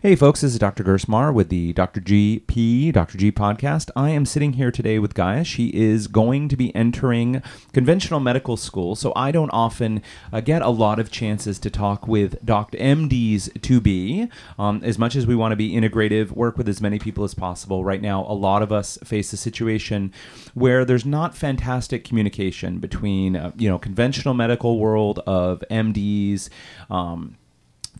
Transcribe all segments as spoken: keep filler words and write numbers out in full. Hey folks, this is Doctor Gershmar with the Doctor G P, Doctor G podcast. I am sitting here today with Gaia. She is going to be entering conventional medical school, so I don't often uh, get a lot of chances to talk with Doctor M Ds to be. Um, as much as we want to be integrative, work with as many people as possible, right now a lot of us face a situation where there's not fantastic communication between uh, you know conventional medical world of M Ds, um,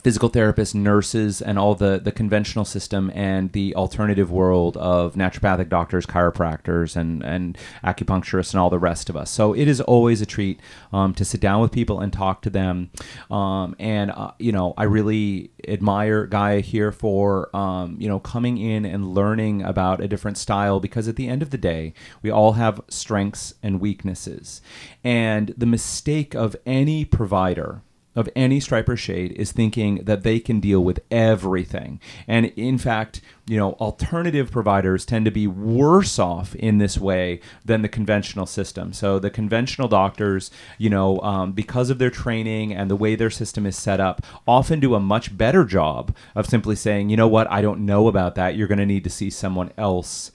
physical therapists, nurses, and all the, the conventional system and the alternative world of naturopathic doctors, chiropractors, and, and acupuncturists, and all the rest of us. So it is always a treat um, to sit down with people and talk to them. Um, and, uh, you know, I really admire Gaia here for, um, you know, coming in and learning about a different style, because at the end of the day, we all have strengths and weaknesses. And the mistake of any provider of any stripe or shade is thinking that they can deal with everything. And in fact, you know, alternative providers tend to be worse off in this way than the conventional system. So the conventional doctors, you know, um, because of their training and the way their system is set up, often do a much better job of simply saying, you know what, I don't know about that. You're going to need to see someone else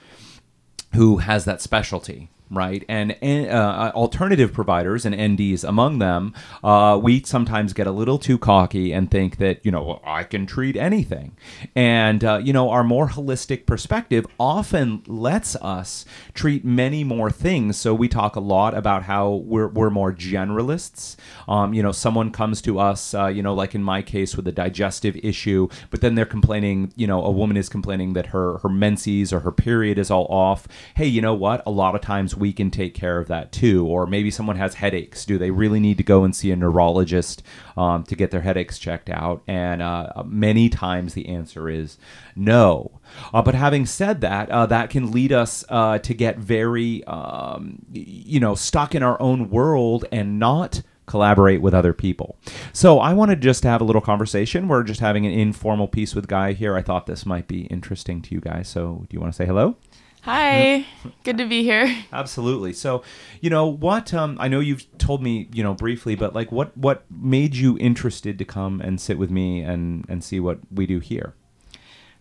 who has that specialty. Right. And uh, alternative providers and N Ds among them, uh, we sometimes get a little too cocky and think that, you know, I can treat anything. And, uh, you know, our more holistic perspective often lets us treat many more things. So we talk a lot about how we're, we're more generalists. Um, you know, someone comes to us, uh, you know, like in my case with a digestive issue, but then they're complaining, you know, a woman is complaining that her, her menses or her period is all off. Hey, you know what? A lot of times we we can take care of that too. Or maybe someone has headaches. Do they really need to go and see a neurologist um, to get their headaches checked out? And uh, many times the answer is no. Uh, but having said that, uh, that can lead us uh, to get very, um, you know, stuck in our own world and not collaborate with other people. So I wanted just to have a little conversation. We're just having an informal piece with Guy here. I thought this might be interesting to you guys. So do you want to say hello? Hi, good to be here. Absolutely. So, you know, what, um, I know you've told me, you know, briefly, but like what, what made you interested to come and sit with me and, and see what we do here?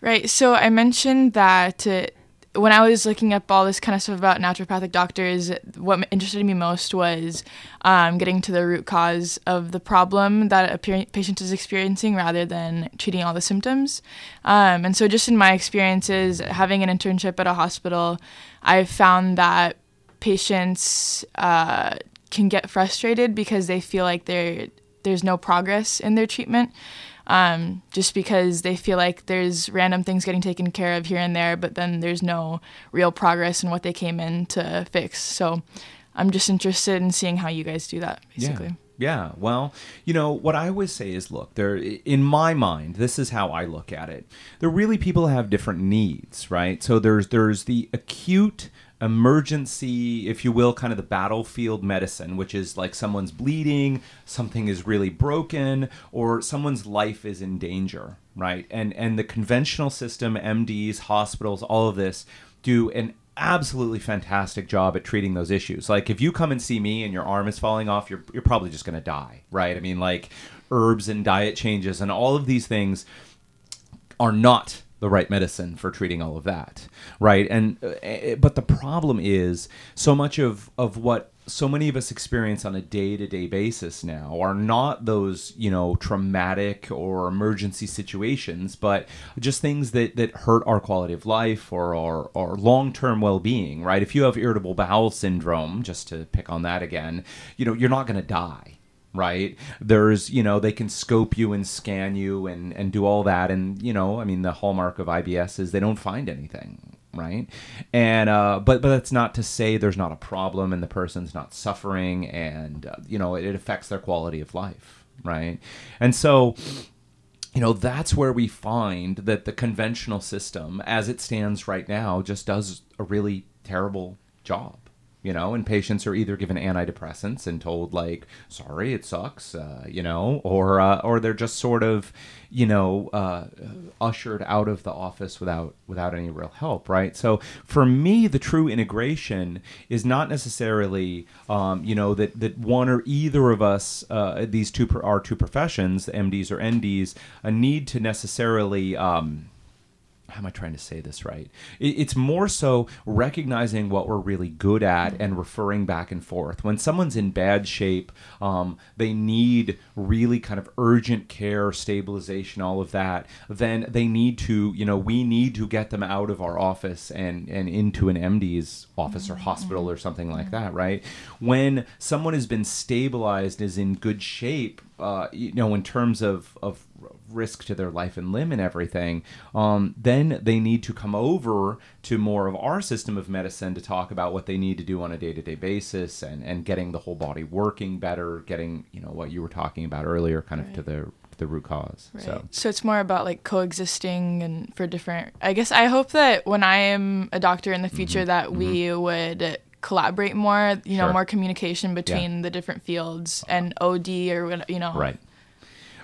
Right. So I mentioned that uh, when I was looking up all this kind of stuff about naturopathic doctors, what interested me most was um, getting to the root cause of the problem that a patient is experiencing rather than treating all the symptoms. Um, and so just in my experiences, having an internship at a hospital, I've found that patients uh, can get frustrated because they feel like they're, there's no progress in their treatment. Um, just because they feel like there's random things getting taken care of here and there, but then there's no real progress in what they came in to fix. So I'm just interested in seeing how you guys do that, basically. Yeah. Yeah, well, you know, what I always say is, look, there, in my mind, this is how I look at it. There really, people have different needs, right? So there's there's the acute emergency, if you will, kind of the battlefield medicine, which is like someone's bleeding, something is really broken, or someone's life is in danger, right? And and the conventional system, M Ds, hospitals, all of this do an absolutely fantastic job at treating those issues. Like if you come and see me and your arm is falling off, you're you're probably just going to die, right? I mean, like herbs and diet changes and all of these things are not the right medicine for treating all of that, right? And but the problem is so much of of what so many of us experience on a day-to-day basis now are not those, you know, traumatic or emergency situations, but just things that, that hurt our quality of life or our, our long-term well-being, right? If you have irritable bowel syndrome, just to pick on that again, you know, you're not going to die, right? There's, you know, they can scope you and scan you and, and do all that. And, you know, I mean, the hallmark of I B S is they don't find anything, right? And uh, but but that's not to say there's not a problem and the person's not suffering, and uh, you know, it, it affects their quality of life, right? And so, you know, that's where we find that the conventional system, as it stands right now, just does a really terrible job, you know, and patients are either given antidepressants and told, like, sorry, it sucks, uh, you know, or uh, or they're just sort of, you know, uh, ushered out of the office without without any real help, right? So for me, the true integration is not necessarily, um, you know, that, that one or either of us, uh, these two our two professions, the M Ds or N Ds, a need to necessarily... Um, How am I trying to say this right? It's more so recognizing what we're really good at and referring back and forth. When someone's in bad shape, um, they need really kind of urgent care, stabilization, all of that, then they need to, you know, we need to get them out of our office and, and into an M D's office or hospital or something like that, right? When someone has been stabilized, is in good shape, uh, you know, in terms of, of risk to their life and limb and everything, um, then they need to come over to more of our system of medicine to talk about what they need to do on a day-to-day basis and, and getting the whole body working better, getting, you know, what you were talking about earlier, kind of right. to the the root cause. Right. So. so it's more about like coexisting and for different, I guess I hope that when I am a doctor in the future mm-hmm. that we mm-hmm. would collaborate more, you know, sure. more communication between yeah. the different fields and O D or, you know. Right.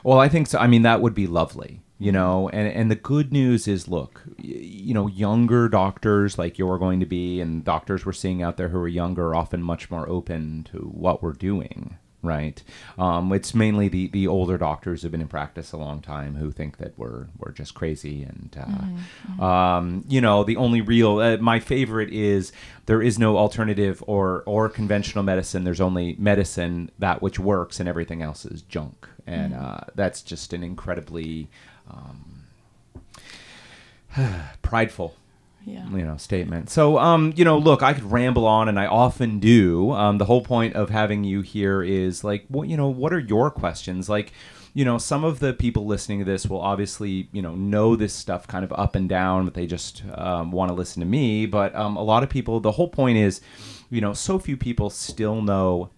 Well, I think so. I mean, that would be lovely, you know, and, and the good news is, look, you know, younger doctors like you're going to be and doctors we're seeing out there who are younger are often much more open to what we're doing. Right. Um, it's mainly the, the older doctors who've been in practice a long time who think that we're we're just crazy. And, uh, mm-hmm. um, you know, the only real uh, my favorite is there is no alternative or or conventional medicine. There's only medicine, that which works, and everything else is junk. And mm-hmm. uh, that's just an incredibly um, prideful Yeah. you know, statement. So, um, you know, look, I could ramble on, and I often do. Um, the whole point of having you here is like, what, well, you know, what are your questions? Like, you know, some of the people listening to this will obviously, you know, know this stuff kind of up and down, but they just um, want to listen to me. But um, a lot of people, the whole point is, you know, so few people still know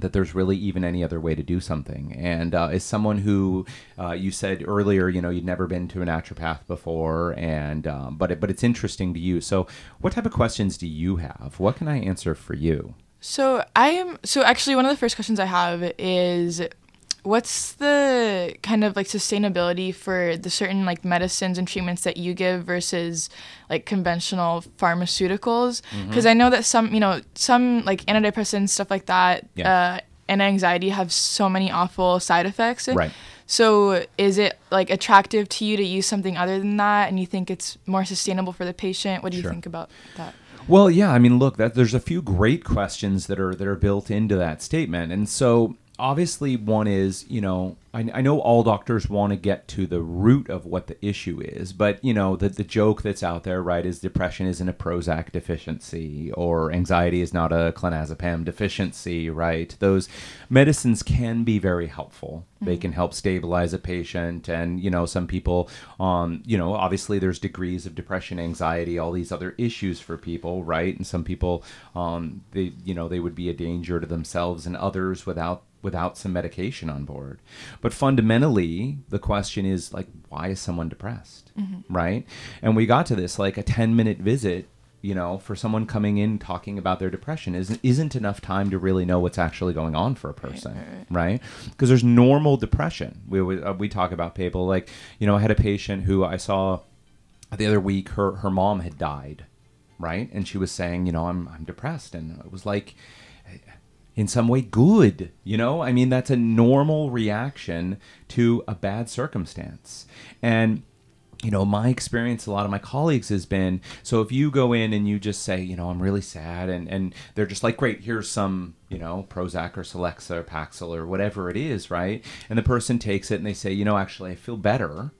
that there's really even any other way to do something. And uh, as someone who uh, you said earlier, you know, you'd never been to a naturopath before, and um, but it, but it's interesting to you. So what type of questions do you have? What can I answer for you? So I am. So actually, one of the first questions I have is, what's the kind of like sustainability for the certain like medicines and treatments that you give versus like conventional pharmaceuticals? Because mm-hmm. I know that some, you know, some like antidepressants, stuff like that, yeah. uh, and anxiety have so many awful side effects. Right. So is it like attractive to you to use something other than that? And you think it's more sustainable for the patient? What do sure. you think about that? Well, yeah, I mean, look, that, there's a few great questions that are that are built into that statement. And so... obviously, one is, you know, I, I know all doctors want to get to the root of what the issue is, but, you know, the, the joke that's out there, right, is depression isn't a Prozac deficiency, or anxiety is not a clonazepam deficiency, right? Those medicines can be very helpful. Mm-hmm. They can help stabilize a patient. And, you know, some people, um, you know, obviously there's degrees of depression, anxiety, all these other issues for people, right? And some people, um, they, you know, they would be a danger to themselves and others without without some medication on board. But fundamentally, the question is, like, why is someone depressed, mm-hmm. right? And we got to this, like, a ten-minute visit, you know, for someone coming in talking about their depression isn't, isn't enough time to really know what's actually going on for a person, right? Because there's normal depression. We, we, uh, we talk about people, like, you know, I had a patient who I saw the other week, her, her mom had died, right? And she was saying, you know, I'm I'm depressed. And it was like... in some way good, you know? I mean, that's a normal reaction to a bad circumstance. And, you know, my experience, a lot of my colleagues has been, so if you go in and you just say, you know, I'm really sad, and, and they're just like, great, here's some, you know, Prozac or Celexa or Paxil or whatever it is, right? And the person takes it and they say, you know, actually, I feel better.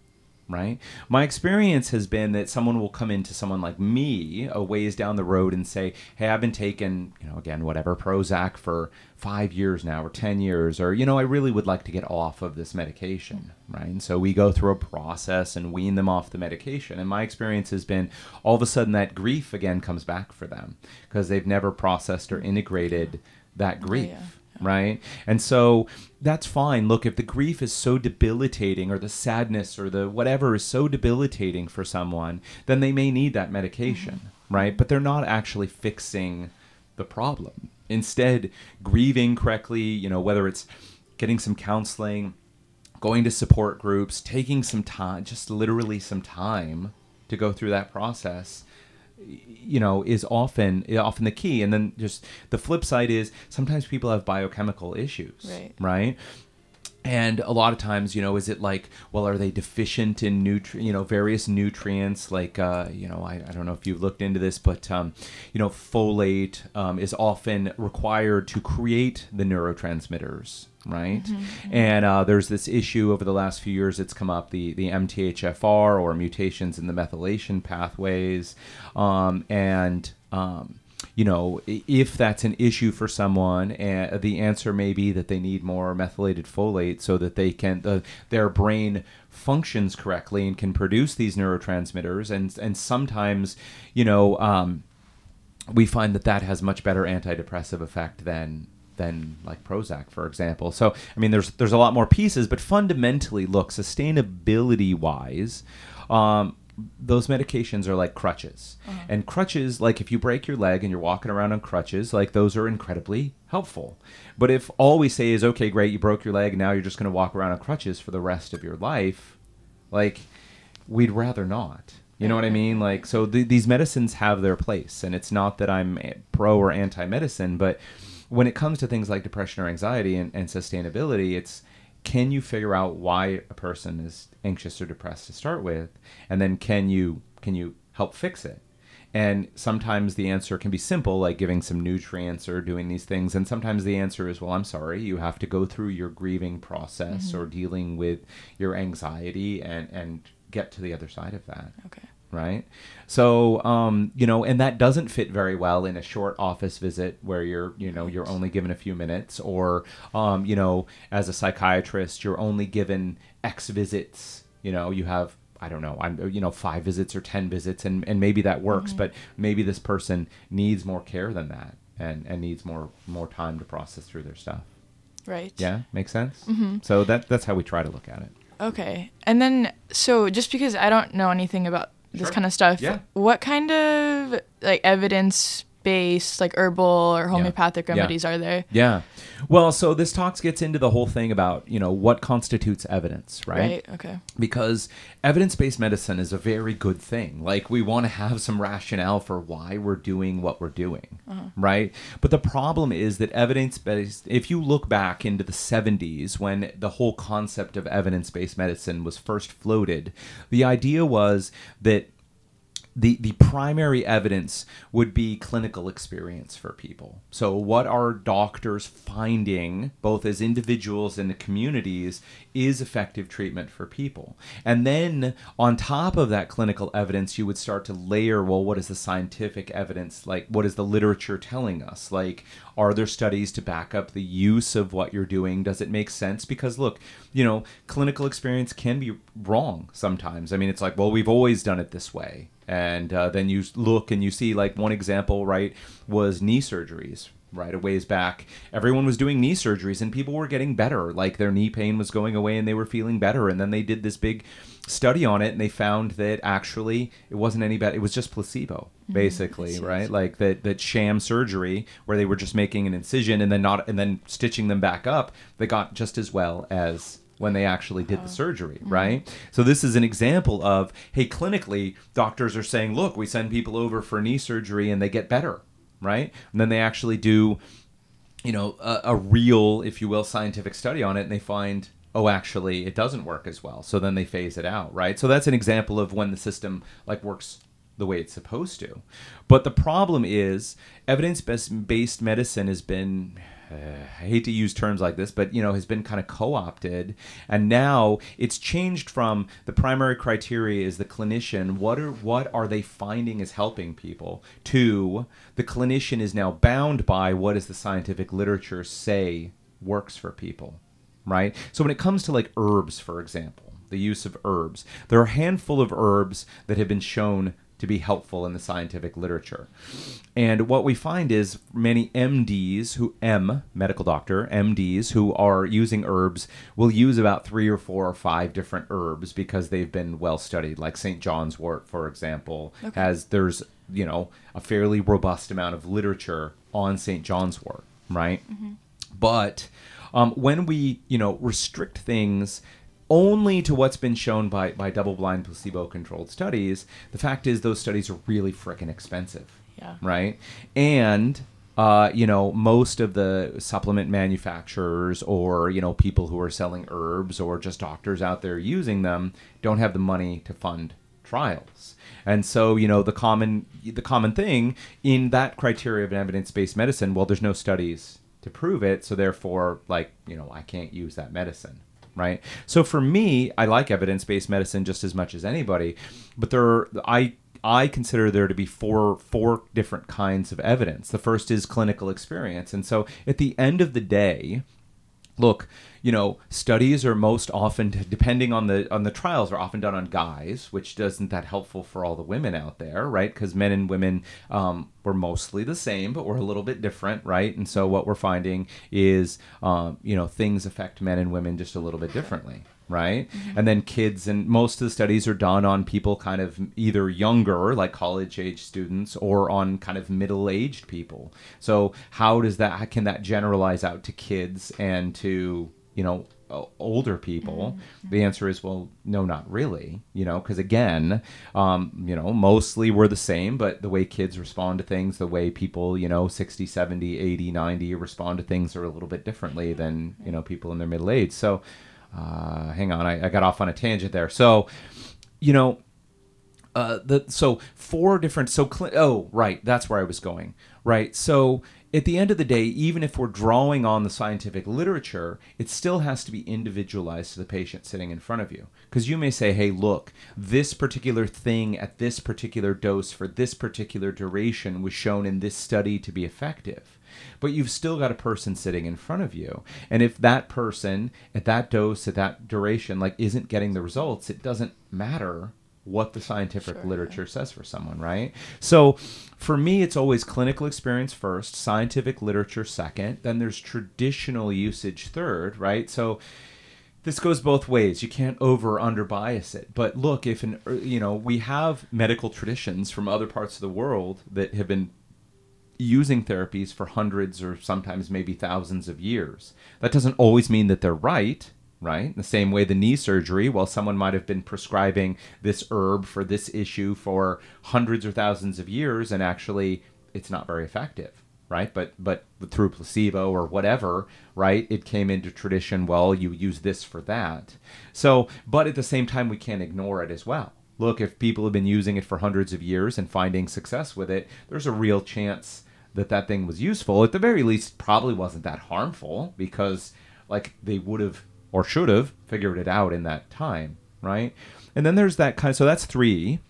Right. My experience has been that someone will come into someone like me a ways down the road and say, hey, I've been taking, you know, again, whatever, Prozac for five years now or ten years, or, you know, I really would like to get off of this medication. Right. And so we go through a process and wean them off the medication. And my experience has been all of a sudden that grief again comes back for them because they've never processed or integrated that grief. Yeah. Right. And so that's fine. Look, if the grief is so debilitating, or the sadness, or the whatever is so debilitating for someone, then they may need that medication. Mm-hmm. Right. But they're not actually fixing the problem. Instead, grieving correctly, you know, whether it's getting some counseling, going to support groups, taking some time, just literally some time to go through that process, you know, is often often the key. And then just the flip side is sometimes people have biochemical issues, right? right? And a lot of times, you know, is it like, well, are they deficient in nutri- you know, various nutrients? Like, uh, you know, I, I don't know if you've looked into this, but, um, you know, folate um, is often required to create the neurotransmitters, right? Mm-hmm. And uh, there's this issue over the last few years that's come up, the, the M T H F R or mutations in the methylation pathways. Um, and... Um, You know, if that's an issue for someone, uh, the answer may be that they need more methylated folate so that they can, uh, their brain functions correctly and can produce these neurotransmitters. And and sometimes, you know, um, we find that that has much better antidepressive effect than than like Prozac, for example. So, I mean, there's there's a lot more pieces, but fundamentally, look, sustainability wise, um, those medications are like crutches. Uh-huh. And crutches, like if you break your leg and you're walking around on crutches, like those are incredibly helpful. But if all we say is, okay, great, you broke your leg, now you're just going to walk around on crutches for the rest of your life, like we'd rather not. You know what I mean? Like, so th- these medicines have their place. And it's not that I'm pro or anti-medicine, but when it comes to things like depression or anxiety and, and sustainability, it's, can you figure out why a person is anxious or depressed to start with? And then can you can you help fix it? And sometimes the answer can be simple, like giving some nutrients or doing these things. And sometimes the answer is, well, I'm sorry, you have to go through your grieving process mm-hmm. or dealing with your anxiety and, and get to the other side of that. Okay. Right? So, um, you know, and that doesn't fit very well in a short office visit where you're, you know, you're only given a few minutes or, um, you know, as a psychiatrist, you're only given X visits, you know, you have, I don't know, I'm, you know, five visits or ten visits and, and maybe that works, mm-hmm. but maybe this person needs more care than that and, and needs more, more time to process through their stuff. Right. Yeah. Makes sense. Mm-hmm. So that, that's how we try to look at it. Okay. And then, so just because I don't know anything about this sure. kind of stuff. Yeah. What kind of like evidence-based, like herbal or homeopathic yeah. remedies yeah. are there? Yeah. Well, so this talk gets into the whole thing about, you know, what constitutes evidence, right? Right. Okay. Because evidence-based medicine is a very good thing. Like we want to have some rationale for why we're doing what we're doing, uh-huh. right? But the problem is that evidence-based, if you look back into the seventies when the whole concept of evidence-based medicine was first floated, the idea was that The, the primary evidence would be clinical experience for people. So what are doctors finding, both as individuals and the communities, is effective treatment for people? And then on top of that clinical evidence, you would start to layer, well, what is the scientific evidence? Like, what is the literature telling us? Like, are there studies to back up the use of what you're doing? Does it make sense? Because look, you know, clinical experience can be wrong sometimes. I mean, it's like, well, we've always done it this way. And uh, then you look and you see, like, one example, right, was knee surgeries, right, a ways back. Everyone was doing knee surgeries and people were getting better. Like, their knee pain was going away and they were feeling better. And then they did this big study on it and they found that actually it wasn't any better. It was just placebo, basically, mm-hmm. right? Like, that, that sham surgery where they were just making an incision and then not and then stitching them back up, they got just as well as when they actually did the surgery, right? So this is an example of, hey, clinically, doctors are saying, look, we send people over for knee surgery and they get better, right? And then they actually do, you know, a, a real, if you will, scientific study on it and they find, oh, actually, it doesn't work as well. So then they phase it out, right? So that's an example of when the system, like, works the way it's supposed to. But the problem is evidence-based medicine has been... Uh, I hate to use terms like this, but, you know, has been kind of co-opted. And now it's changed from the primary criteria is the clinician. What are what are they finding is helping people? To the clinician is now bound by what does the scientific literature say works for people, right? So when it comes to like herbs, for example, the use of herbs, there are a handful of herbs that have been shown to be helpful in the scientific literature. And what we find is many M Ds who, M, medical doctor, M Ds who are using herbs will use about three or four or five different herbs because they've been well studied, like Saint John's wort, for example, okay. has, there's you know, a fairly robust amount of literature on Saint John's wort, right? Mm-hmm. But um, when we, you know, restrict things only to what's been shown by, by double-blind, placebo-controlled studies, the fact is those studies are really frickin' expensive, yeah. right? And... Uh, you know, most of the supplement manufacturers or, you know, people who are selling herbs or just doctors out there using them don't have the money to fund trials. And so, you know, the common the common thing in that criteria of an evidence-based medicine, well, there's no studies to prove it. So therefore, like, you know, I can't use that medicine. Right. So for me, I like evidence-based medicine just as much as anybody. But there are, I I consider there to be four four different kinds of evidence. The first is clinical experience. And so at the end of the day, look, you know, studies are most often, depending on the on the trials, are often done on guys, which isn't that helpful for all the women out there, right? Because men and women um, were mostly the same, but we're a little bit different, right? And so what we're finding is, um, you know, things affect men and women just a little bit differently. Right. Mm-hmm. And then kids, and most of the studies are done on people kind of either younger, like college age students, or on kind of middle aged people. So how does that, how can that generalize out to kids and to, you know, older people? Mm-hmm. The answer is, well, no, not really, you know, because again, um, you know, mostly we're the same, but the way kids respond to things, the way people, you know, sixty, seventy, eighty, ninety respond to things are a little bit differently than, you know, people in their middle age. So Uh, hang on, I, I got off on a tangent there. So, you know, uh, the so four different, so, cl- oh, right, that's where I was going, right? So at the end of the day, even if we're drawing on the scientific literature, it still has to be individualized to the patient sitting in front of you. Because you may say, hey, look, this particular thing at this particular dose for this particular duration was shown in this study to be effective. But you've still got a person sitting in front of you. And if that person at that dose, at that duration, like isn't getting the results, it doesn't matter what the scientific sure, literature right. says for someone, right? So for me, it's always clinical experience first, scientific literature second, then there's traditional usage third, right? So this goes both ways. You can't over or under bias it. But look, if an, you know, we have medical traditions from other parts of the world that have been using therapies for hundreds or sometimes maybe thousands of years. That doesn't always mean that they're right, right? In the same way the knee surgery, well, someone might have been prescribing this herb for this issue for hundreds or thousands of years, and actually it's not very effective, right? But but through placebo or whatever, right, it came into tradition, well, you use this for that. So, but at the same time, we can't ignore it as well. Look, if people have been using it for hundreds of years and finding success with it, there's a real chance that that thing was useful. At the very least, probably wasn't that harmful because, like, they would have or should have figured it out in that time, right? And then there's that kind of, so that's three.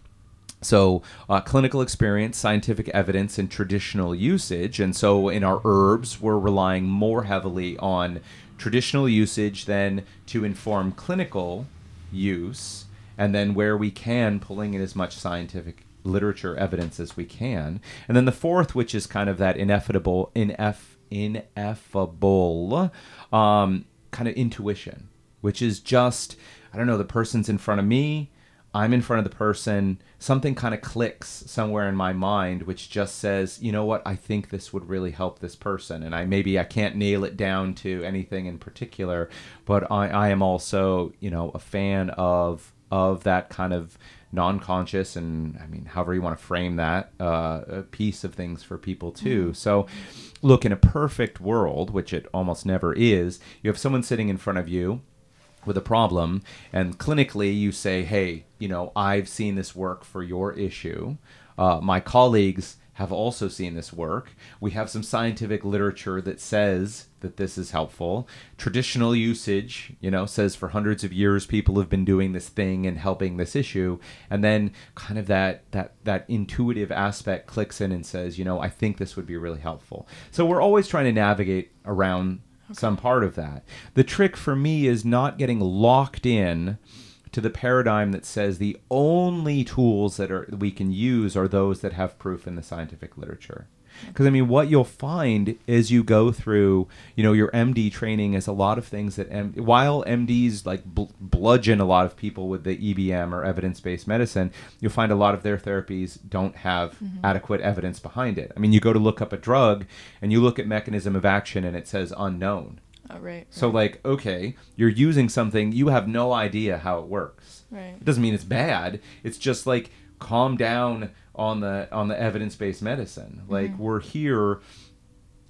So uh, clinical experience, scientific evidence, and traditional usage. And so in our herbs, we're relying more heavily on traditional usage than to inform clinical use. And then where we can, pulling in as much scientific literature evidence as we can. And then the fourth, which is kind of that ineffable, ineff, ineffable um, kind of intuition, which is just, I don't know, the person's in front of me, I'm in front of the person, something kind of clicks somewhere in my mind, which just says, you know what, I think this would really help this person. And I maybe I can't nail it down to anything in particular, but I, I am also, you know, a fan of of that kind of non-conscious and, I mean, however you want to frame that, uh, piece of things for people too. So look, in a perfect world, which it almost never is, you have someone sitting in front of you with a problem, and clinically you say, hey, you know, I've seen this work for your issue. Uh, my colleagues have also seen this work. We have some scientific literature that says that this is helpful. Traditional usage, you know, says for hundreds of years people have been doing this thing and helping this issue. And then kind of that that that intuitive aspect clicks in and says, you know, I think this would be really helpful. So we're always trying to navigate around okay. some part of that. The trick for me is not getting locked in to the paradigm that says the only tools that are we can use are those that have proof in the scientific literature. Because, I mean, what you'll find as you go through, you know, your M D training is a lot of things that, M- while M Ds, like, bl- bludgeon a lot of people with the E B M or evidence-based medicine, you'll find a lot of their therapies don't have mm-hmm. adequate evidence behind it. I mean, you go to look up a drug, and you look at mechanism of action, and it says unknown. Oh, right, right. So, like, okay, you're using something, you have no idea how it works. Right. It doesn't mean it's bad. It's just, like, calm down on the on the evidence-based medicine. Like, mm-hmm. we're here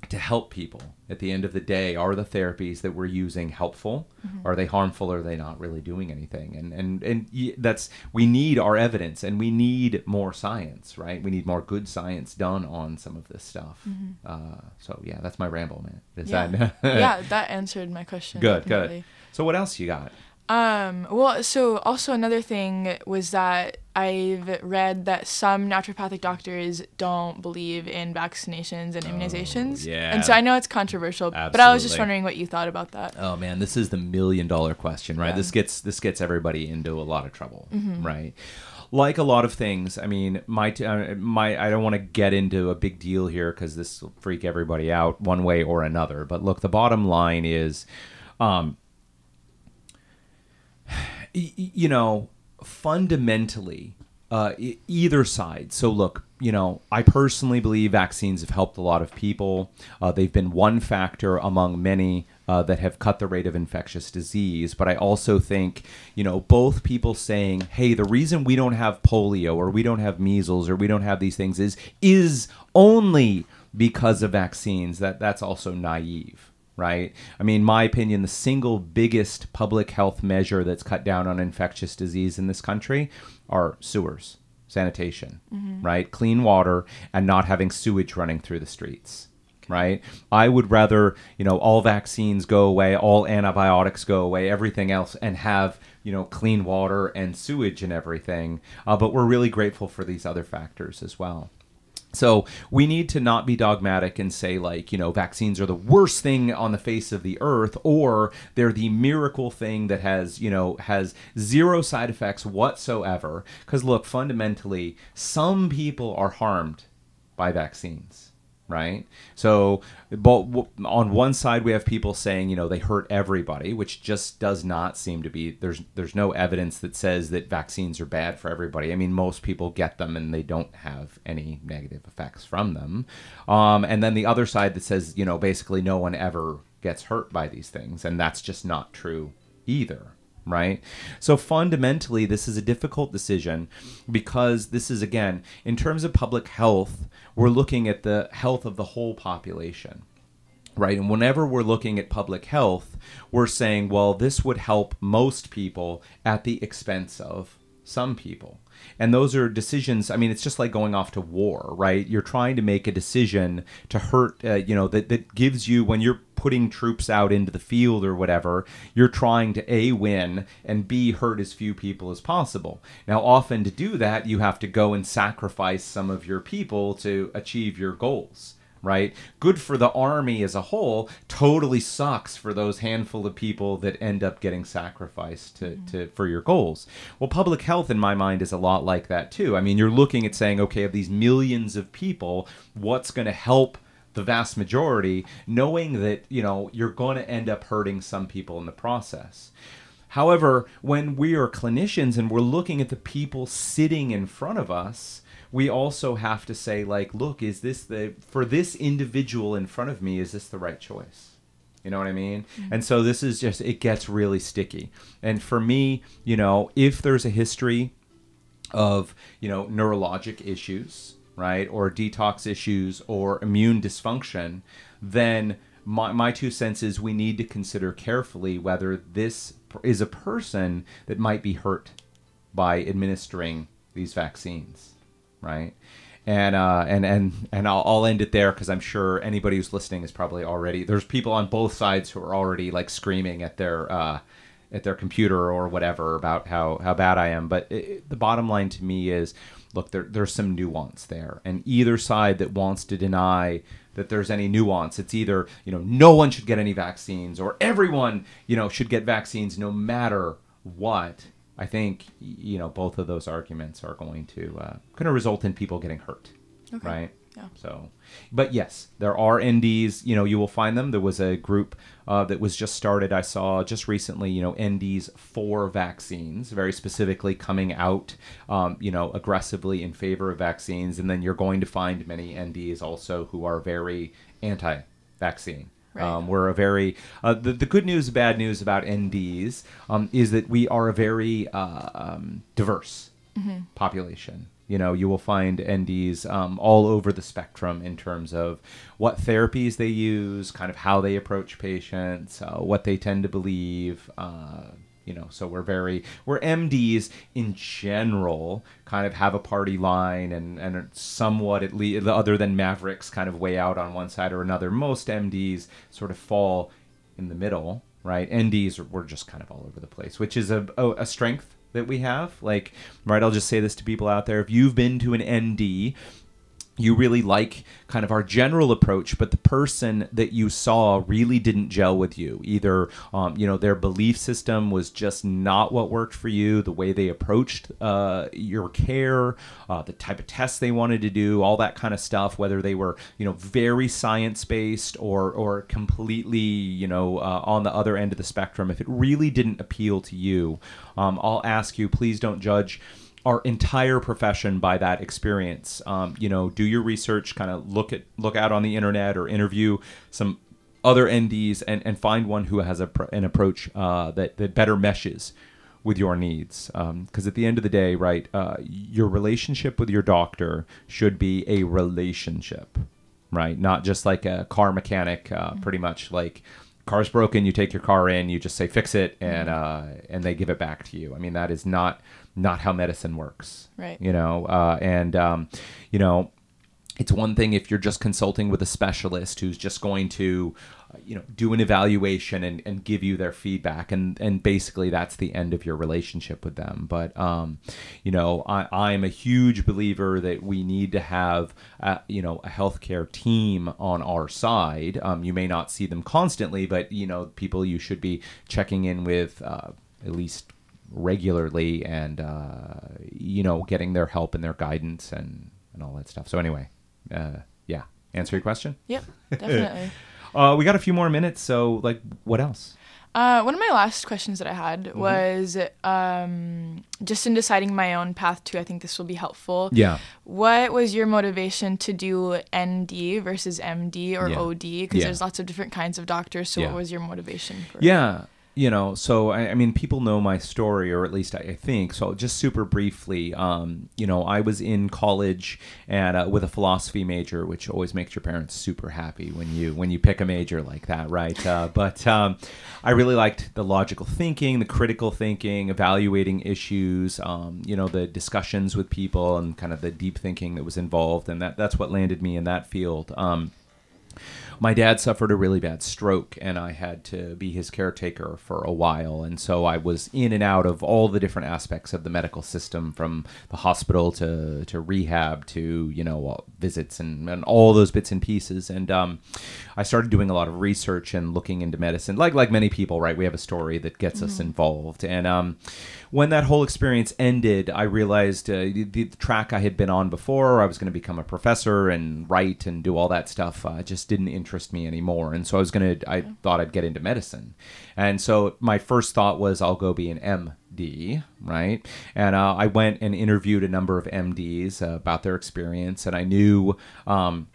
to help people. At the end of the day, are the therapies that we're using helpful? Mm-hmm. Are they harmful? Or are they not really doing anything? And and and that's, we need our evidence, and we need more science, right? We need more good science done on some of this stuff. Mm-hmm. Uh, so yeah, that's my ramble, man. Is yeah. that yeah, that answered my question. Good, definitely. Good. So what else you got? Um, well, so also another thing was that I've read that some naturopathic doctors don't believe in vaccinations and immunizations. Oh, yeah. And so I know it's controversial, Absolutely. But I was just wondering what you thought about that. Oh man, this is the million dollar question, right? Yeah. This gets, this gets everybody into a lot of trouble, mm-hmm. right? Like a lot of things, I mean, my t- my I don't want to get into a big deal here because this will freak everybody out one way or another. But look, the bottom line is, um, you know, fundamentally, uh, either side. So look, you know, I personally believe vaccines have helped a lot of people. Uh, they've been one factor among many uh, that have cut the rate of infectious disease. But I also think, you know, both people saying, hey, the reason we don't have polio or we don't have measles or we don't have these things is is only because of vaccines. That that's also naive. Right? I mean, in my opinion, the single biggest public health measure that's cut down on infectious disease in this country are sewers, sanitation, mm-hmm. right? Clean water and not having sewage running through the streets, okay. right? I would rather, you know, all vaccines go away, all antibiotics go away, everything else, and have, you know, clean water and sewage and everything. Uh, but we're really grateful for these other factors as well. So we need to not be dogmatic and say, like, you know, vaccines are the worst thing on the face of the earth, or they're the miracle thing that has, you know, has zero side effects whatsoever. Because look, fundamentally, some people are harmed by vaccines, right? So on one side, we have people saying, you know, they hurt everybody, which just does not seem to be, there's there's no evidence that says that vaccines are bad for everybody. I mean, most people get them and they don't have any negative effects from them. Um, and then the other side that says, you know, basically no one ever gets hurt by these things. And that's just not true either. Right? So fundamentally, this is a difficult decision because this is, again, in terms of public health, we're looking at the health of the whole population, right? And whenever we're looking at public health, we're saying, well, this would help most people at the expense of some people. And those are decisions, I mean, it's just like going off to war, right? You're trying to make a decision to hurt, uh, you know, that, that gives you, when you're putting troops out into the field or whatever, you're trying to A, win, and B, hurt as few people as possible. Now, often to do that, you have to go and sacrifice some of your people to achieve your goals. Right? Good for the army as a whole, totally sucks for those handful of people that end up getting sacrificed to, mm-hmm. to for your goals. Well, public health, in my mind, is a lot like that, too. I mean, you're looking at saying, okay, of these millions of people, what's going to help the vast majority, knowing that, you know, you're going to end up hurting some people in the process. However, when we are clinicians and we're looking at the people sitting in front of us, we also have to say, like, look, is this the, for this individual in front of me, is this the right choice? You know what I mean? Mm-hmm. And so this is just, it gets really sticky. And for me, you know, if there's a history of, you know, neurologic issues, right, or detox issues or immune dysfunction, then my, my two cents is we need to consider carefully whether this is a person that might be hurt by administering these vaccines. Right. And uh, and and and I'll, I'll end it there because I'm sure anybody who's listening is probably already, there's people on both sides who are already like screaming at their uh, at their computer or whatever about how, how bad I am. But it, the bottom line to me is, look, there there's some nuance there, and either side that wants to deny that there's any nuance, it's either, you know, no one should get any vaccines or everyone, you know, should get vaccines no matter what. I think, you know, both of those arguments are going to uh, going to result in people getting hurt, okay. right? Yeah. So, but yes, there are N Ds, you know, you will find them. There was a group uh, that was just started. I saw just recently, you know, N Ds for vaccines, very specifically coming out, um, you know, aggressively in favor of vaccines. And then you're going to find many N Ds also who are very anti-vaccine. Right. Um, we're a very, uh, the, the good news, bad news about N Ds um, is that we are a very uh, um, diverse mm-hmm. population. You know, you will find N Ds um, all over the spectrum in terms of what therapies they use, kind of how they approach patients, uh, what they tend to believe, uh, you know, so we're very, we're M Ds in general, kind of have a party line and, and somewhat, at least, other than Mavericks kind of way out on one side or another, most M Ds sort of fall in the middle, right? N Ds were just kind of all over the place, which is a, a, a strength that we have. Like, right, I'll just say this to people out there. If you've been to an N D, you really like kind of our general approach, but the person that you saw really didn't gel with you. Either, um, you know, their belief system was just not what worked for you, the way they approached uh, your care, uh, the type of tests they wanted to do, all that kind of stuff, whether they were, you know, very science-based or or completely, you know, uh, on the other end of the spectrum. If it really didn't appeal to you, um, I'll ask you, please don't judge our entire profession by that experience. Um, you know, do your research, kind of look at look out on the internet or interview some other N Ds and, and find one who has a, an approach uh, that, that better meshes with your needs. Because um, at the end of the day, right, uh, your relationship with your doctor should be a relationship, right? Not just like a car mechanic, uh, mm-hmm. pretty much like, car's broken, you take your car in, you just say fix it, and uh, and they give it back to you. I mean, that is not not how medicine works, right? You know, uh, and um, you know, it's one thing if you're just consulting with a specialist who's just going to, uh, you know, do an evaluation and, and give you their feedback, and and basically that's the end of your relationship with them. But um, you know, I I'm a huge believer that we need to have uh, you know, a healthcare team on our side. Um, you may not see them constantly, but you know, people you should be checking in with uh, at least regularly, and uh, you know, getting their help and their guidance and. And all that stuff. So anyway, uh, yeah. Answer your question? Yep, definitely. uh, we got a few more minutes, so like, what else? Uh, one of my last questions that I had mm-hmm. was um, just in deciding my own path too. I think this will be helpful. Yeah. What was your motivation to do N D versus M D or yeah. O D? Because yeah. there's lots of different kinds of doctors. So yeah. what was your motivation for yeah. You know, so, I, I mean, people know my story, or at least I, I think. So just super briefly, um, you know, I was in college and uh, with a philosophy major, which always makes your parents super happy when you when you pick a major like that, right? Uh, but um, I really liked the logical thinking, the critical thinking, evaluating issues, um, you know, the discussions with people and kind of the deep thinking that was involved. And that that's what landed me in that field. Um My dad suffered a really bad stroke, and I had to be his caretaker for a while. And so I was in and out of all the different aspects of the medical system, from the hospital to, to rehab to, you know, visits and, and all those bits and pieces. And um, I started doing a lot of research and looking into medicine. Like like many people, right, we have a story that gets mm-hmm. us involved. And um, when that whole experience ended, I realized uh, the, the track I had been on before, I was going to become a professor and write and do all that stuff, uh, just didn't interest me anymore. And so I was going to, I thought I'd get into medicine. And so my first thought was, I'll go be an M D, right? And uh, I went and interviewed a number of M Ds uh, about their experience. And I knew um,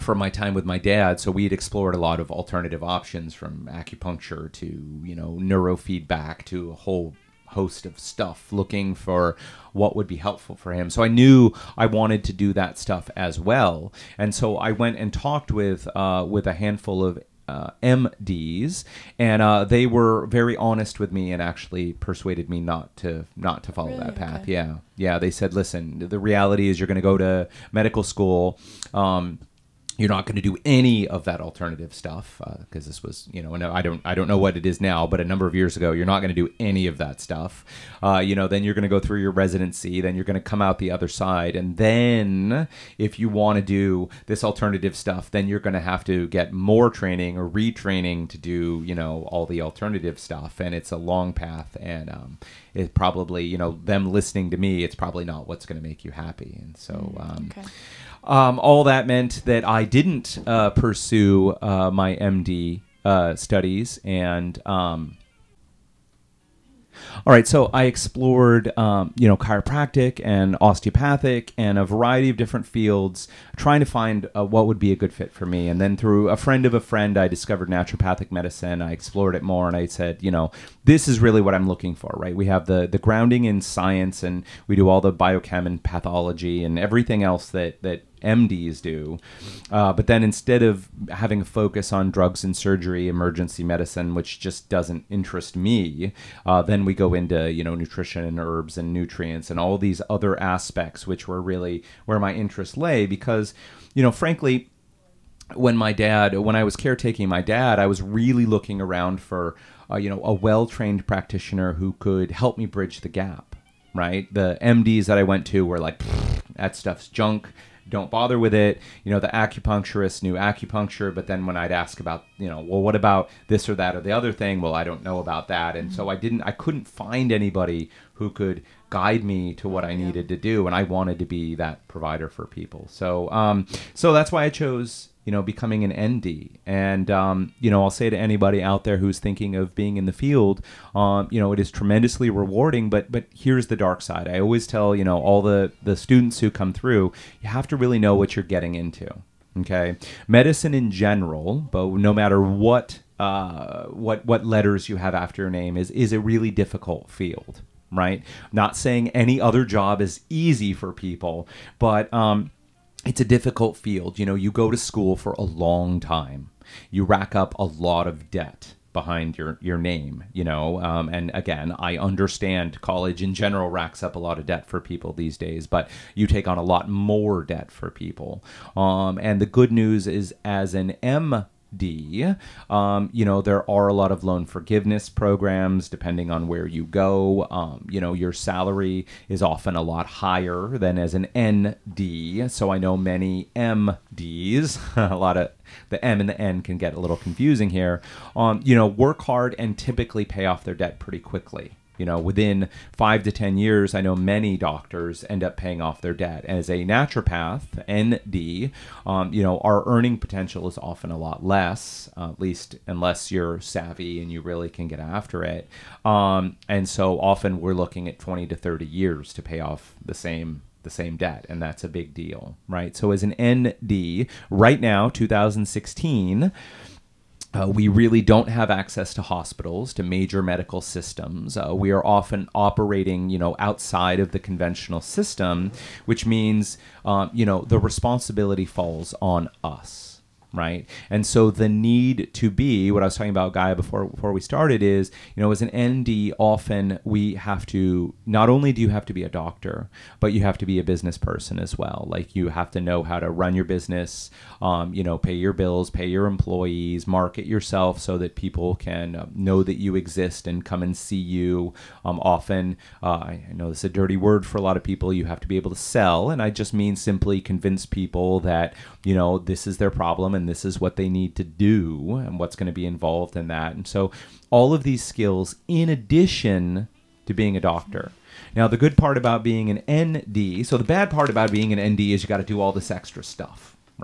from my time with my dad, so we had explored a lot of alternative options, from acupuncture to, you know, neurofeedback to a whole host of stuff, looking for what would be helpful for him. So I knew I wanted to do that stuff as well. And so I went and talked with uh, with a handful of uh, M Ds, and uh, they were very honest with me and actually persuaded me not to not to follow really? that path. Okay. Yeah. Yeah. They said, listen, the reality is you're going to go to medical school. Um, You're not going to do any of that alternative stuff, because uh, this was, you know, and I don't, I don't know what it is now, but a number of years ago, you're not going to do any of that stuff. Uh, you know, then you're going to go through your residency, then you're going to come out the other side, and then if you want to do this alternative stuff, then you're going to have to get more training or retraining to do, you know, all the alternative stuff, and it's a long path, and um, it probably, you know, them listening to me, it's probably not what's going to make you happy, and so. Um, okay. Um, all that meant that I didn't uh, pursue uh, my M D uh, studies. And um, all right, so I explored, um, you know, chiropractic and osteopathic and a variety of different fields, trying to find uh, what would be a good fit for me. And then through a friend of a friend, I discovered naturopathic medicine. I explored it more, and I said, you know, this is really what I'm looking for, right? We have the the grounding in science, and we do all the biochem and pathology and everything else that that M Ds do. Uh, but then instead of having a focus on drugs and surgery, emergency medicine, which just doesn't interest me, uh, then we go into, you know, nutrition and herbs and nutrients and all these other aspects, which were really where my interest lay. Because, you know, frankly, when my dad, when I was caretaking my dad, I was really looking around for, uh, you know, a well-trained practitioner who could help me bridge the gap, right? The M Ds that I went to were like, that stuff's junk. Don't bother with it. You know, the acupuncturist knew acupuncture, but then when I'd ask about, you know, well, what about this or that or the other thing? Well, I don't know about that. And mm-hmm. so I didn't, I couldn't find anybody who could guide me to what I yeah. needed to do. And I wanted to be that provider for people. So, um, so that's why I chose, you know, becoming an N D. And, um, you know, I'll say to anybody out there who's thinking of being in the field, um, you know, it is tremendously rewarding, but, but here's the dark side. I always tell, you know, all the, the students who come through, you have to really know what you're getting into. Okay. Medicine in general, but no matter what, uh, what, what letters you have after your name is, is a really difficult field, right? Not saying any other job is easy for people, but, um, it's a difficult field. You know, you go to school for a long time. You rack up a lot of debt behind your, your name, you know. Um, and again, I understand college in general racks up a lot of debt for people these days, but you take on a lot more debt for people. Um, and the good news is, as an M D, Um, you know, there are a lot of loan forgiveness programs depending on where you go. Um, you know, your salary is often a lot higher than as an N D. So I know many M Ds, a lot of the M and the N can get a little confusing here. Um, you know, work hard and typically pay off their debt pretty quickly. You know, within five to ten years, I know many doctors end up paying off their debt. As a naturopath, N D, um, you know, our earning potential is often a lot less, uh, at least unless you're savvy and you really can get after it. Um, and so often we're looking at twenty to thirty years to pay off the same the same debt, and that's a big deal, right? So as an N D, right now, two thousand sixteen, Uh, we really don't have access to hospitals, to major medical systems. Uh, we are often operating, you know, outside of the conventional system, which means, um, you know, the responsibility falls on us, right? And so the need to be, what I was talking about, Gaia, before before we started is, you know, as an N D, often we have to, not only do you have to be a doctor, but you have to be a business person as well. Like, you have to know how to run your business, Um, you know, pay your bills, pay your employees, market yourself so that people can uh, know that you exist and come and see you. Um, often, uh, I know this is a dirty word for a lot of people, you have to be able to sell. And I just mean simply convince people that, you know, this is their problem and this is what they need to do and what's going to be involved in that. And so all of these skills in addition to being a doctor. Now, the good part about being an N D, so the bad part about being an N D is you got to do all this extra stuff.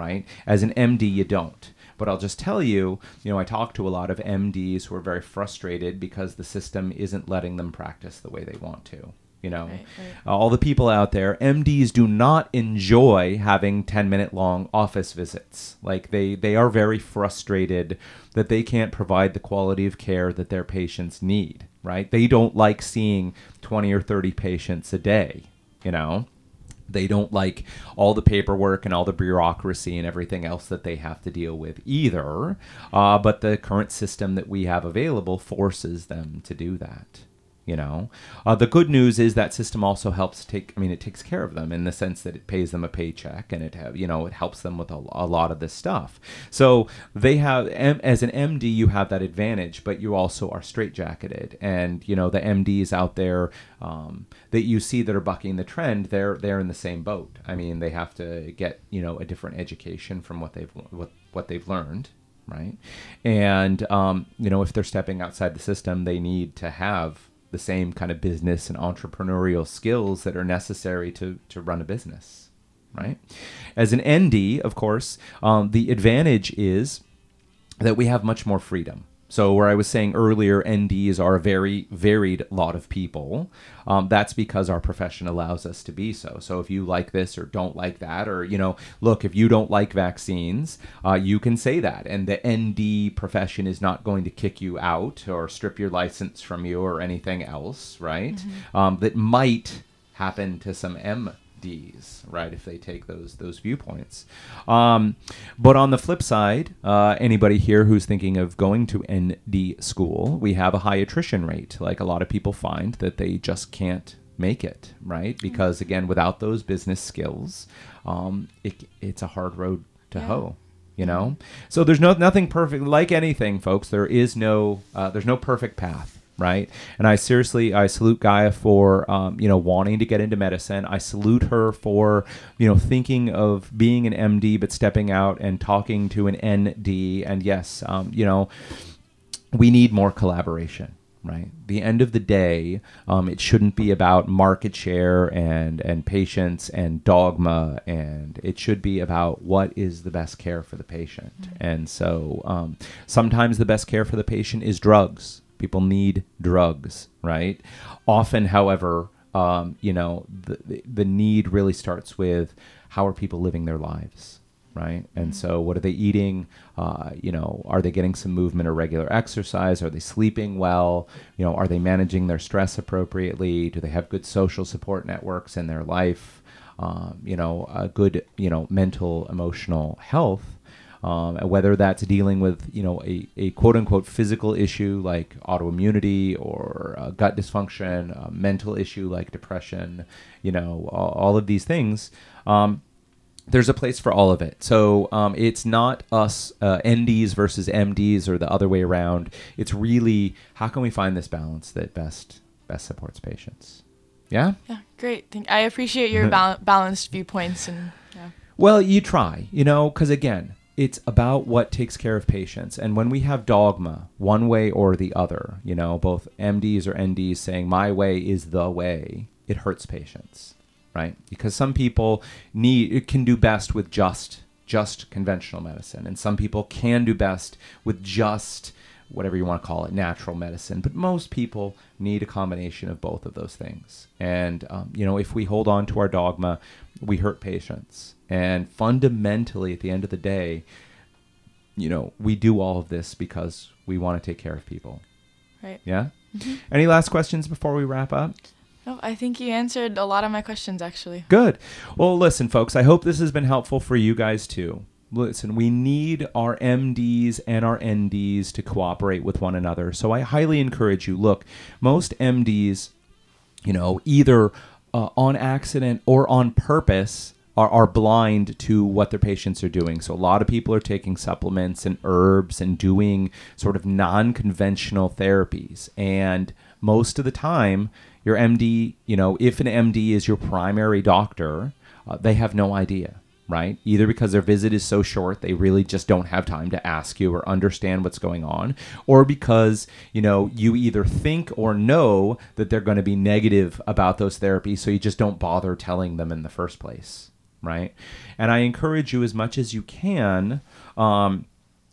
Right? As an M D, you don't. But I'll just tell you, you know, I talk to a lot of M Ds who are very frustrated because the system isn't letting them practice the way they want to. You know, right, right. All the people out there, M Ds do not enjoy having ten minute long office visits. Like, they, they are very frustrated that they can't provide the quality of care that their patients need, right? They don't like seeing twenty or thirty patients a day, you know? They don't like all the paperwork and all the bureaucracy and everything else that they have to deal with either. Uh, but the current system that we have available forces them to do that. You know, uh, the good news is that system also helps take, I mean, it takes care of them in the sense that it pays them a paycheck, and it, have, you know, it helps them with a, a lot of this stuff. So they have, as an M D, you have that advantage, but you also are straitjacketed. And, you know, the M Ds out there um, that you see that are bucking the trend, they're, they're in the same boat. I mean, they have to get, you know, a different education from what they've, what, what they've learned. Right. And, um, you know, if they're stepping outside the system, they need to have the same kind of business and entrepreneurial skills that are necessary to, to run a business. right? As an N D, of course, um, the advantage is that we have much more freedom. So where I was saying earlier, N Ds are a very varied lot of people. Um, that's because our profession allows us to be so. So if you like this or don't like that, or, you know, look, if you don't like vaccines, uh, you can say that. And the N D profession is not going to kick you out or strip your license from you or anything else, right? Mm-hmm. Um, that might happen to some M Ds. D's, right, if they take those those viewpoints. Um, but on the flip side, uh, anybody here who's thinking of going to N D school, we have a high attrition rate. Like, a lot of people find that they just can't make it, right? Because, again, without those business skills, um, it, it's a hard road to yeah. hoe. You know, so there's no nothing perfect. Like anything, folks, there is no uh, there's no perfect path. Right. And I seriously, I salute Gaia for, um, you know, wanting to get into medicine. I salute her for, you know, thinking of being an M D, but stepping out and talking to an N D. And yes, um, you know, we need more collaboration. Right. The end of the day, um, it shouldn't be about market share and and patients and dogma, and it should be about what is the best care for the patient. Mm-hmm. And so um, sometimes the best care for the patient is drugs. People need drugs, right? Often, however, um, you know, the, the need really starts with how are people living their lives, right? And so what are they eating? Uh, you know, are they getting some movement or regular exercise? Are they sleeping well? You know, are they managing their stress appropriately? Do they have good social support networks in their life? Um, you know, a good, you know, mental, emotional health. Um, and whether that's dealing with, you know, a, a quote-unquote physical issue like autoimmunity or uh, gut dysfunction, a mental issue like depression, you know, all, all of these things, um, there's a place for all of it. So um, it's not us uh, N Ds versus M Ds or the other way around. It's really, how can we find this balance that best best supports patients? Yeah? Yeah, great. Thank- I appreciate your ba- balanced viewpoints. and yeah. Well, you try, you know, because again, it's about what takes care of patients. And when we have dogma, one way or the other, you know, both M Ds or N Ds saying my way is the way, it hurts patients, right? Because some people need, it can do best with just, just conventional medicine. And some people can do best with just whatever you want to call it, natural medicine. But most people need a combination of both of those things. And, um, you know, if we hold on to our dogma, we hurt patients. And fundamentally, at the end of the day, you know, we do all of this because we want to take care of people. Right. Yeah? Mm-hmm. Any last questions before we wrap up? No, I think you answered a lot of my questions, actually. Good. Well, listen, folks, I hope this has been helpful for you guys, too. Listen, we need our M Ds and our N Ds to cooperate with one another. So I highly encourage you. Look, most M Ds, you know, either uh, on accident or on purpose, are, are blind to what their patients are doing. So a lot of people are taking supplements and herbs and doing sort of non-conventional therapies. And most of the time, your M D, you know, if an M D is your primary doctor, uh, they have no idea. Right? Either because their visit is so short, they really just don't have time to ask you or understand what's going on, or because, you know, you either think or know that they're going to be negative about those therapies, so you just don't bother telling them in the first place, right? And I encourage you as much as you can, um,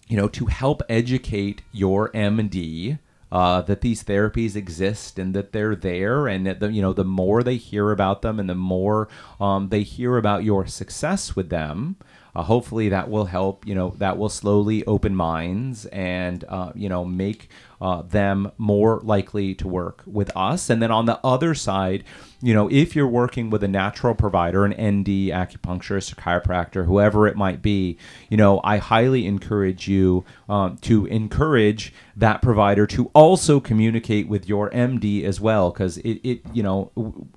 you know, to help educate your M D Uh, that these therapies exist and that they're there, and that the, you know, the more they hear about them and the more um, they hear about your success with them, uh, hopefully that will help, you know, that will slowly open minds and, uh, you know, make uh, them more likely to work with us. And then on the other side, you know, if you're working with a natural provider, an N D, acupuncturist, or chiropractor, whoever it might be, you know, I highly encourage you um, to encourage that provider to also communicate with your M D as well. Because it, it, you know,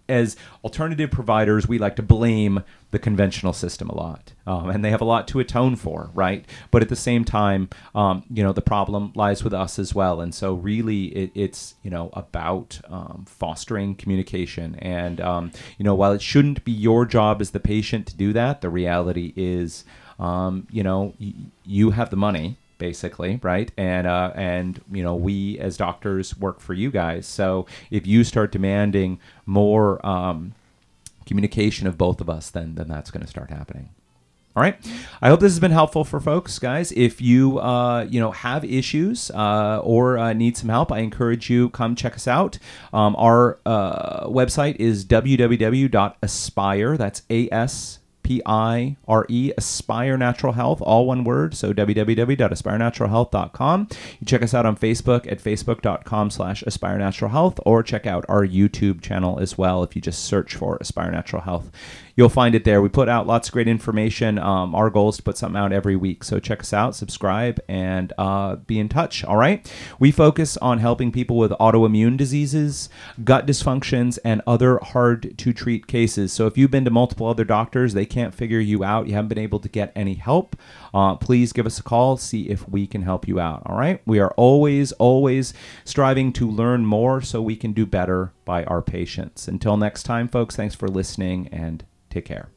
as alternative providers, we like to blame the conventional system a lot. Um, and they have a lot to atone for, right? But at the same time, um, you know, the problem lies with us as well. And so really it, it's, you know, about um, fostering communication. And And, um, you know, while it shouldn't be your job as the patient to do that, the reality is, um, you know, y- you have the money, basically, right? And, uh, and you know, we as doctors work for you guys. So if you start demanding more um, communication of both of us, then then that's going to start happening. All right. I hope this has been helpful for folks, guys. If you, uh, you know, have issues uh, or uh, need some help, I encourage you come check us out. Um, our uh, website is w w w dot aspire. That's A S P I R E, Aspire Natural Health, all one word. So w w w dot aspire natural health dot com. You check us out on Facebook at facebook dot com slash aspire natural health, or check out our YouTube channel as well. If you just search for Aspire Natural Health, you'll find it there. We put out lots of great information. Um, our goal is to put something out every week. So check us out, subscribe, and uh, be in touch. All right. We focus on helping people with autoimmune diseases, gut dysfunctions, and other hard to treat cases. So if you've been to multiple other doctors, they can't figure you out, you haven't been able to get any help, uh, please give us a call, see if we can help you out. All right. We are always, always striving to learn more so we can do better by our patients. Until next time, folks, thanks for listening and take care.